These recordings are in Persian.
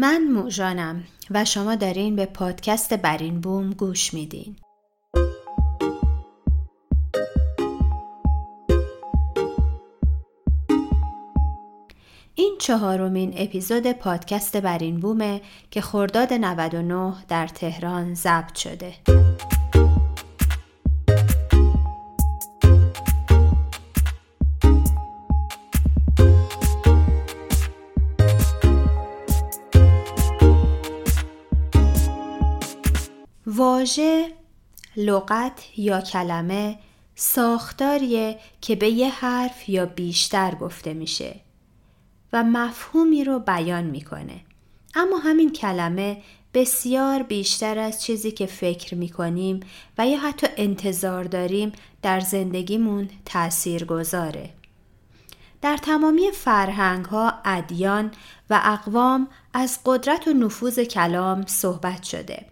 من موژانم و شما دارین به پادکست برین بوم گوش میدین. این 4مین اپیزود پادکست برین بومه که خرداد 99 در تهران ضبط شده. واژه، لغت یا کلمه ساختاریه که به یه حرف یا بیشتر گفته میشه و مفهومی رو بیان میکنه. اما همین کلمه بسیار بیشتر از چیزی که فکر میکنیم و یا حتی انتظار داریم در زندگیمون تأثیر گذاره. در تمامی فرهنگ‌ها، ادیان و اقوام از قدرت و نفوذ کلام صحبت شده.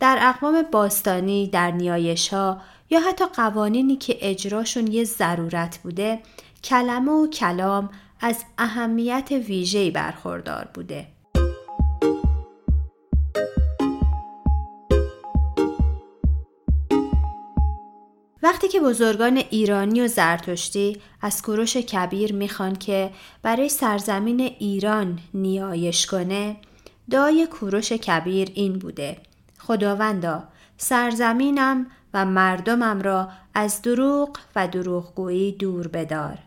در اقوام باستانی، در نیایش‌ها یا حتی قوانینی که اجراشون یه ضرورت بوده، کلمه و کلام از اهمیت ویژه‌ای برخوردار بوده. وقتی که بزرگان ایرانی و زرتشتی از کوروش کبیر میخوان که برای سرزمین ایران نیایش کنه، دعای کوروش کبیر این بوده: خداوندا، سرزمینم و مردمم را از دروغ و دروغگویی دور بدار.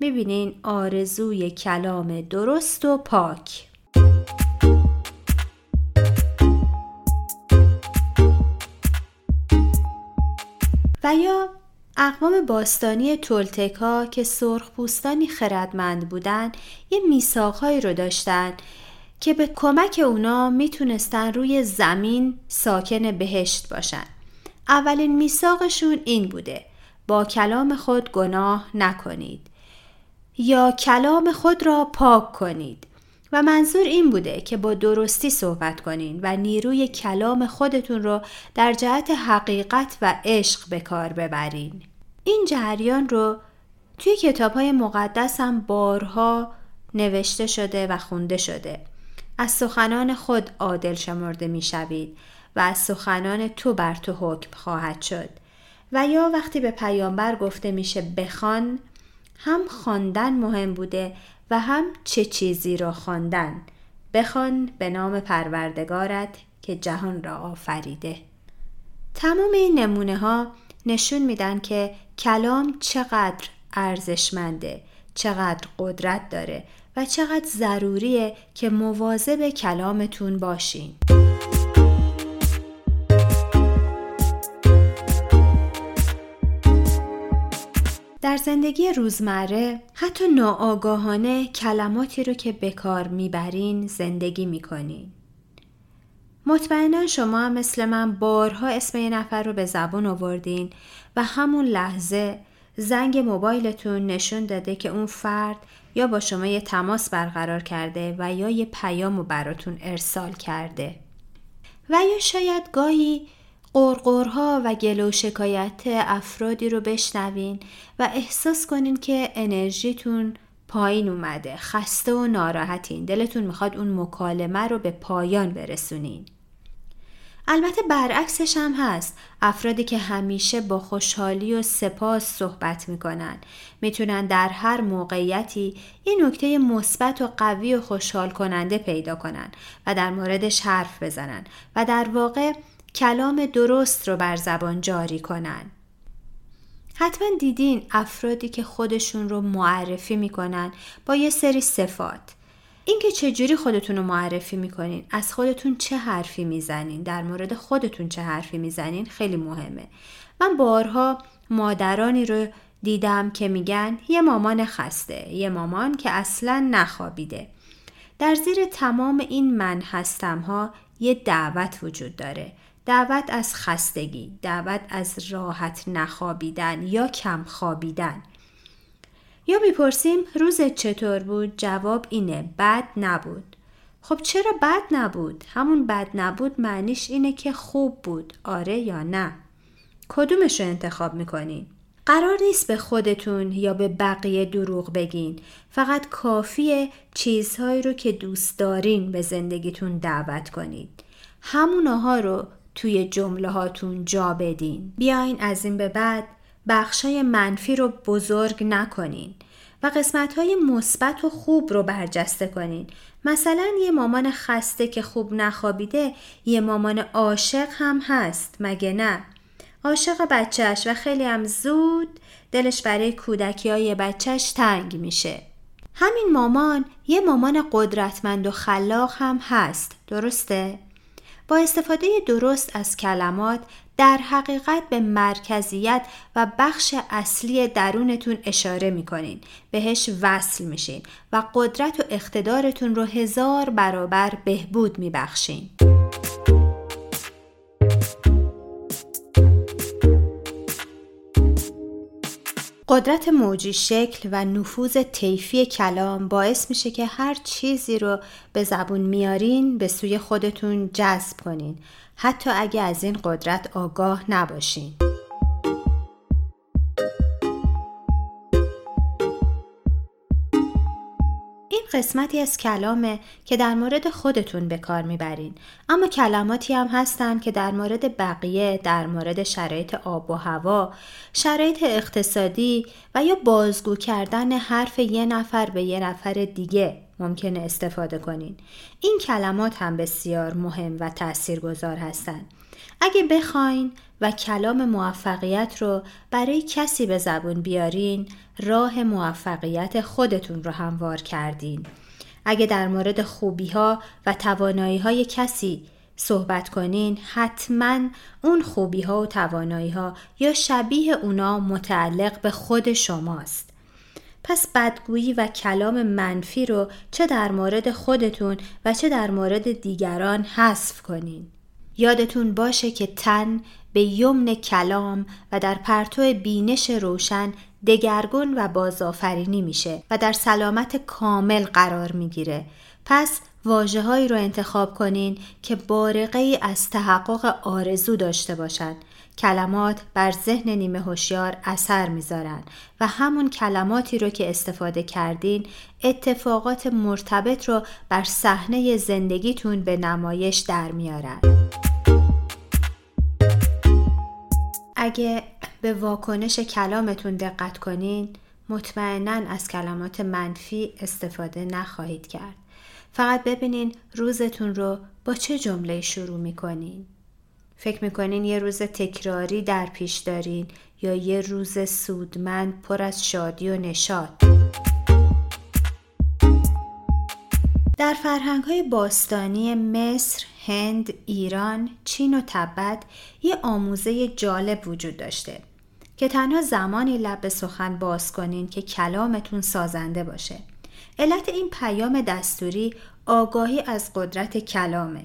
میبینین آرزوی کلام درست و پاک. و یا اقوام باستانی تولتکا که سرخپوستانی خردمند بودن، یه میثاق‌هایی رو داشتن که به کمک اونا میتونستن روی زمین ساکن بهشت باشن. اولین میثاقشون این بوده: با کلام خود گناه نکنید یا کلام خود را پاک کنید. و منظور این بوده که با درستی صحبت کنین و نیروی کلام خودتون رو در جهت حقیقت و عشق به کار ببرین. این جریان رو توی کتاب‌های مقدس هم بارها نوشته شده و خونده شده. از سخنان خود عادل شمرده می شوید و از سخنان تو بر تو حکم خواهد شد. و یا وقتی به پیامبر گفته میشه بخوان، هم خواندن مهم بوده و هم چه چیزی را خواندن. بخوان به نام پروردگارت که جهان را آفریده. تمام این نمونه ها نشون میدن که کلام چقدر ارزشمنده، چقدر قدرت داره و چقدر ضروریه که مواظب کلامتون باشین. در زندگی روزمره حتی ناآگاهانه کلماتی رو که به کار میبرین زندگی میکنین. مطمئنا شما هم مثل من بارها اسم یه نفر رو به زبان آوردین و همون لحظه زنگ موبایلتون نشون داده که اون فرد یا با شما یه تماس برقرار کرده و یا یه پیام رو براتون ارسال کرده. و یا شاید گاهی قرقرها و گلو شکایت افرادی رو بشنوین و احساس کنین که انرژیتون پایین اومده، خسته و ناراحتین، دلتون میخواد اون مکالمه رو به پایان برسونین. البته برعکسش هم هست. افرادی که همیشه با خوشحالی و سپاس صحبت میکنن میتونن در هر موقعیتی یه نکته مثبت و قوی و خوشحال کننده پیدا کنن و در موردش حرف بزنن و در واقع کلام درست رو بر زبان جاری کنن. حتما دیدین افرادی که خودشون رو معرفی میکنن با یه سری صفات. اینکه چجوری خودتون رو معرفی میکنین، از خودتون چه حرفی میزنین، در مورد خودتون چه حرفی میزنین خیلی مهمه. من بارها مادرانی رو دیدم که میگن یه مامان خسته، یه مامان که اصلاً نخوابیده. در زیر تمام این من هستم ها یه دعوت وجود داره. دعوت از خستگی، دعوت از راحت نخوابیدن یا کم خوابیدن. یا میپرسیم روزت چطور بود؟ جواب اینه: بد نبود. خب چرا بد نبود؟ همون بد نبود معنیش اینه که خوب بود، آره یا نه؟ کدومش رو انتخاب میکنین؟ قرار نیست به خودتون یا به بقیه دروغ بگین. فقط کافیه چیزهایی رو که دوست دارین به زندگیتون دعوت کنید. همونها رو توی جمله هاتون جا بدین. بیاین از این به بعد بخشای منفی رو بزرگ نکنین و قسمت‌های مثبت و خوب رو برجسته کنین. مثلا یه مامان خسته که خوب نخوابیده یه مامان عاشق هم هست، مگه نه؟ عاشق بچهش و خیلی هم زود دلش برای کودکی‌های بچهش تنگ میشه. همین مامان یه مامان قدرتمند و خلاق هم هست، درسته؟ با استفاده درست از کلمات در حقیقت به مرکزیت و بخش اصلی درونتون اشاره میکنین، بهش وصل میشین و قدرت و اقتدارتون رو 1000 برابر بهبود میبخشین. قدرت موجی شکل و نفوذ طیفی کلام باعث میشه که هر چیزی رو به زبون میارین به سوی خودتون جذب کنین، حتی اگه از این قدرت آگاه نباشین. این قسمتی از کلامه که در مورد خودتون به کار میبرین، اما کلماتی هم هستن که در مورد بقیه، در مورد شرایط آب و هوا، شرایط اقتصادی و یا بازگو کردن حرف یه نفر به یه نفر دیگه ممکنه استفاده کنین. این کلمات هم بسیار مهم و تاثیرگذار هستن. اگه بخواین و کلام موفقیت رو برای کسی به زبون بیارین، راه موفقیت خودتون رو هموار کردین. اگه در مورد خوبی‌ها و توانایی‌های کسی صحبت کنین، حتما اون خوبی‌ها و توانایی‌ها یا شبیه اونا متعلق به خود شماست. پس بدگویی و کلام منفی رو چه در مورد خودتون و چه در مورد دیگران حذف کنین. یادتون باشه که تن به یمن کلام و در پرتو بینش روشن دگرگون و بازآفرینی میشه و در سلامت کامل قرار میگیره. پس واژه‌هایی رو انتخاب کنین که بارقه‌ای از تحقق آرزو داشته باشن. کلمات بر ذهن نیمه هوشیار اثر میذارن و همون کلماتی رو که استفاده کردین اتفاقات مرتبط رو بر صحنه زندگیتون به نمایش در میارن. اگه به واکنش کلامتون دقت کنین، مطمئناً از کلمات منفی استفاده نخواهید کرد. فقط ببینین روزتون رو با چه جمله شروع میکنین. فکر میکنین یه روز تکراری در پیش دارین یا یه روز سودمند پر از شادی و نشاط؟ در فرهنگ‌های باستانی مصر، هند، ایران، چین و تبت یه آموزه جالب وجود داشته که تنها زمانی لب به سخن باز کنین که کلامتون سازنده باشه. علت این پیام دستوری آگاهی از قدرت کلامه.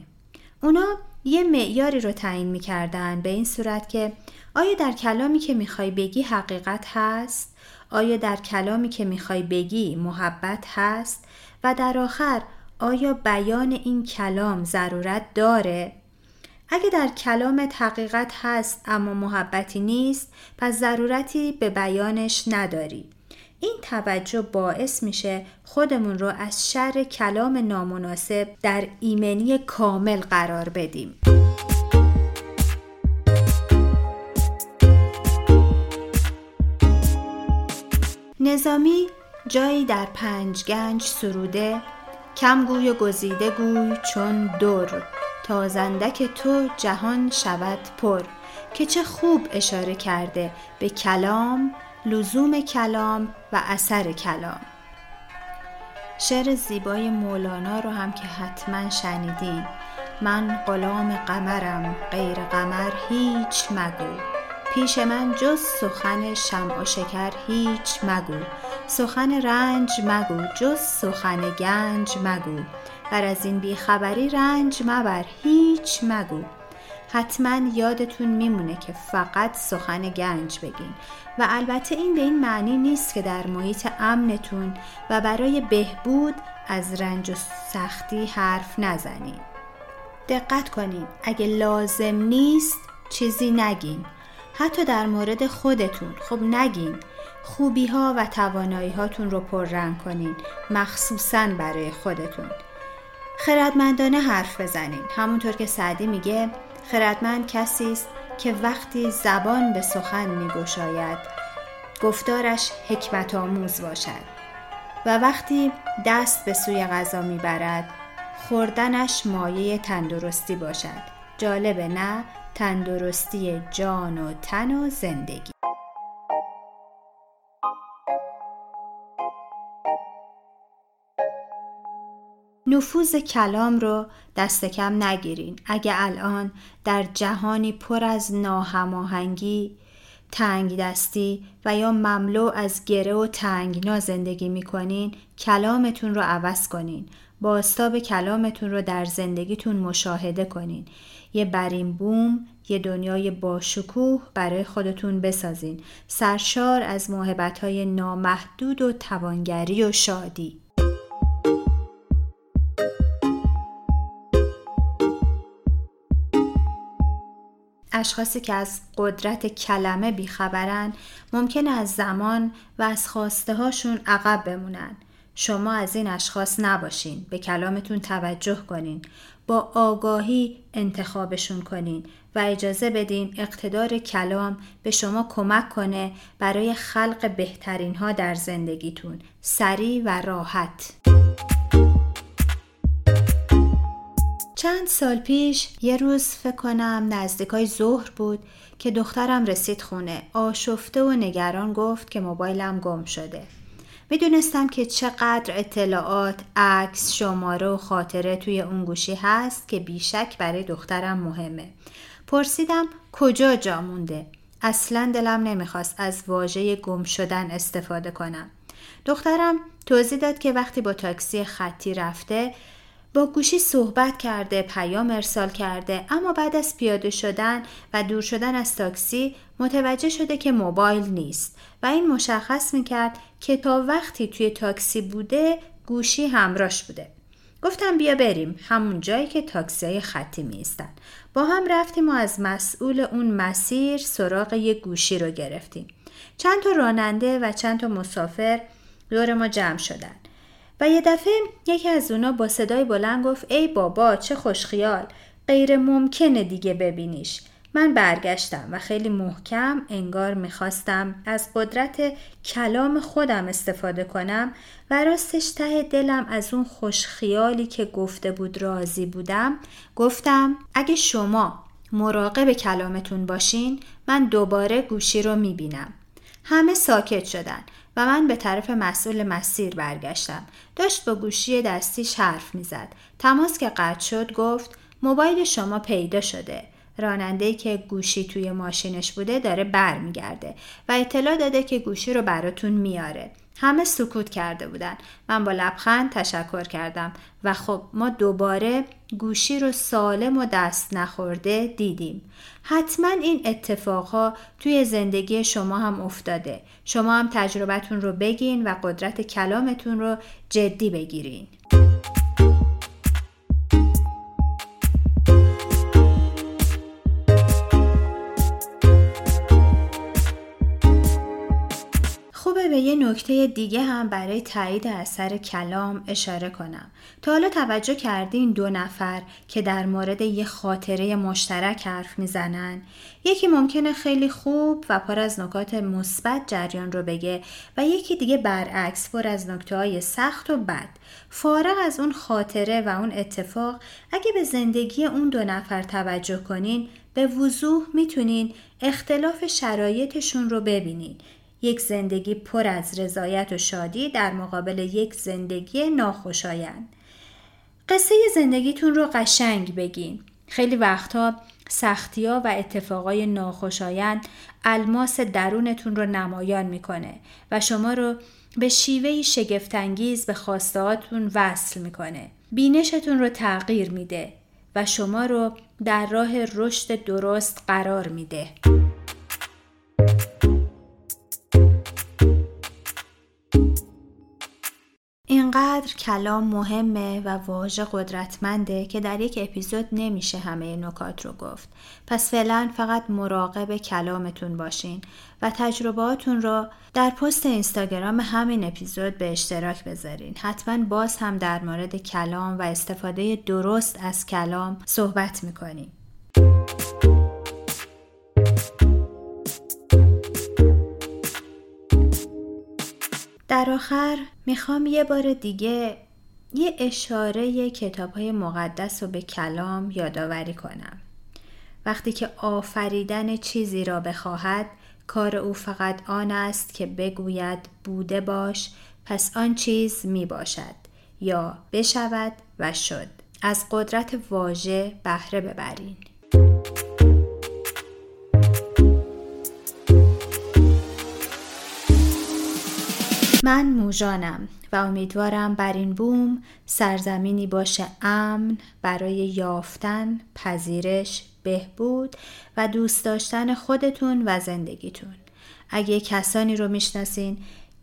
اونا یه معیاری رو تعیین می‌کردن به این صورت که آیا در کلامی که می‌خوای بگی حقیقت هست؟ آیا در کلامی که می‌خوای بگی محبت هست؟ و در آخر آیا بیان این کلام ضرورت داره؟ اگه در کلامت حقیقت هست اما محبتی نیست، پس ضرورتی به بیانش نداری. این توجه باعث میشه خودمون رو از شر کلام نامناسب در ایمنی کامل قرار بدیم. نظامی جایی در 5 گنج سروده، کم گوی و گزیده گوی چون دور، تا زندک تو جهان شود پر، که چه خوب اشاره کرده به کلام، لزوم کلام و اثر کلام. شعر زیبای مولانا رو هم که حتما شنیدین. من غلام قمرم غیر قمر هیچ مگو، پیش من جز سخن شمع و شکر هیچ مگو، سخن رنج مگو جز سخن گنج مگو، بر از این بیخبری رنج مبر هیچ مگو. حتما یادتون میمونه که فقط سخن گنج بگین و البته این به این معنی نیست که در محیط امنتون و برای بهبود از رنج و سختی حرف نزنین. دقت کنین، اگه لازم نیست چیزی نگین. حتی در مورد خودتون خب نگین. خوبی ها و توانایی هاتون رو پررنگ کنین، مخصوصاً برای خودتون. خردمندانه حرف بزنین. همونطور که سعدی میگه خردمند کسی است که وقتی زبان به سخن میگشاید گفتارش حکمت آموز باشد و وقتی دست به سوی غذا میبرد خوردنش مایه تندرستی باشد. جالبه نه؟ تندرستی جان و تن و زندگی. نفوذ کلام رو دست کم نگیرین. اگه الان در جهانی پر از ناهماهنگی، تنگ دستی و یا مملو از گره و تنگنا زندگی میکنین، کلامتون رو عوض کنین. بازتاب کلامتون رو در زندگیتون مشاهده کنین. یه برین بوم، یه دنیای باشکوه برای خودتون بسازین، سرشار از موهبت‌های نامحدود و توانگری و شادی. اشخاصی که از قدرت کلمه بیخبرن ممکنه از زمان و از خواسته هاشون عقب بمونن. شما از این اشخاص نباشین. به کلامتون توجه کنین. با آگاهی انتخابشون کنین و اجازه بدین اقتدار کلام به شما کمک کنه برای خلق بهترین ها در زندگیتون، سریع و راحت. چند سال پیش یه روز فکر کنم نزدیکای ظهر بود که دخترم رسید خونه. آشفته و نگران گفت که موبایلم گم شده. میدونستم که چقدر اطلاعات، عکس، شماره و خاطره توی اون گوشی هست که بیشک برای دخترم مهمه. پرسیدم کجا جا مونده؟ اصلا دلم نمیخواست از واژه گم شدن استفاده کنم. دخترم توضیح داد که وقتی با تاکسی خطی رفته با گوشی صحبت کرده، پیام ارسال کرده، اما بعد از پیاده شدن و دور شدن از تاکسی متوجه شده که موبایل نیست و این مشخص میکرد که تا وقتی توی تاکسی بوده گوشی همراهش بوده. گفتم بیا بریم همون جایی که تاکسی‌های خطی می‌ایستن. با هم رفتیم و از مسئول اون مسیر سراغ یه گوشی رو گرفتیم. چند تا راننده و چند تا مسافر دور ما جمع شدن و یه دفعه یکی از اونا با صدای بلند گفت ای بابا چه خوشخیال، غیر ممکنه دیگه ببینیش. من برگشتم و خیلی محکم، انگار میخواستم از قدرت کلام خودم استفاده کنم و راستش ته دلم از اون خوشخیالی که گفته بود راضی بودم. گفتم اگه شما مراقب کلامتون باشین من دوباره گوشی رو میبینم. همه ساکت شدن و من به طرف مسئول مسیر برگشتم. داشت با گوشی دستیش حرف میزد. تماس که قطع شد گفت موبایل شما پیدا شده. راننده‌ای که گوشی توی ماشینش بوده داره برمیگرده و اطلاع داده که گوشی رو براتون میاره. همه سکوت کرده بودن. من با لبخند تشکر کردم و خب ما دوباره گوشی رو سالم و دست نخورده دیدیم. حتما این اتفاقها توی زندگی شما هم افتاده. شما هم تجربتون رو بگین و قدرت کلامتون رو جدی بگیرین. به یه نکته دیگه هم برای تایید اثر کلام اشاره کنم. تا حالا توجه کردین دو نفر که در مورد یه خاطره مشترک حرف میزنن، یکی ممکنه خیلی خوب و پر از نکات مثبت جریان رو بگه و یکی دیگه برعکس پر از نکته‌های سخت و بد. فارغ از اون خاطره و اون اتفاق، اگه به زندگی اون دو نفر توجه کنین به وضوح میتونین اختلاف شرایطشون رو ببینین. یک زندگی پر از رضایت و شادی در مقابل یک زندگی ناخوشایند. قصه زندگیتون رو قشنگ بگین. خیلی وقتها سختی‌ها و اتفاقای ناخوشایند الماس درونتون رو نمایان میکنه و شما رو به شیوهی شگفت‌انگیز به خواستهاتون وصل میکنه. بینشتون رو تغییر میده و شما رو در راه رشد درست قرار میده. انقدر کلام مهمه و واژه قدرتمنده که در یک اپیزود نمیشه همه نکات رو گفت. پس فعلا فقط مراقب کلامتون باشین و تجربهاتون رو در پست اینستاگرام همین اپیزود به اشتراک بذارین. حتما باز هم در مورد کلام و استفاده درست از کلام صحبت میکنیم. در آخر میخوام یه بار دیگه یه اشاره کتاب‌های مقدس رو به کلام یادآوری کنم. وقتی که آفریدن چیزی را بخواهد، کار او فقط آن است که بگوید بوده باش، پس آن چیز می باشد یا بشود و شد. از قدرت واژه بهره ببرین. من موژانم و امیدوارم بر این بوم سرزمینی باشه امن برای یافتن، پذیرش، بهبود و دوست داشتن خودتون و زندگیتون. اگه کسانی رو میشناسین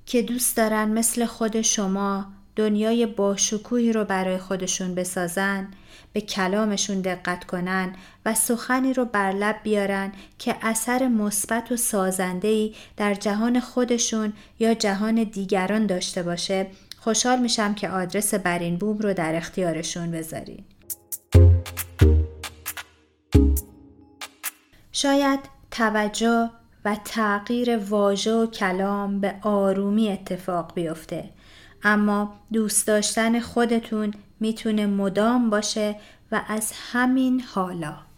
که دوست دارن مثل خود شما دنیای باشکوهی رو برای خودشون بسازن، به کلامشون دقت کنن و سخنی رو بر لب بیارن که اثر مثبت و سازنده‌ای در جهان خودشون یا جهان دیگران داشته باشه، خوشحال میشم که آدرس برین بوم رو در اختیارشون بذارین. شاید توجه و تغییر واژه و کلام به آرومی اتفاق بیفته، اما دوست داشتن خودتون میتونه مدام باشه و از همین حالا.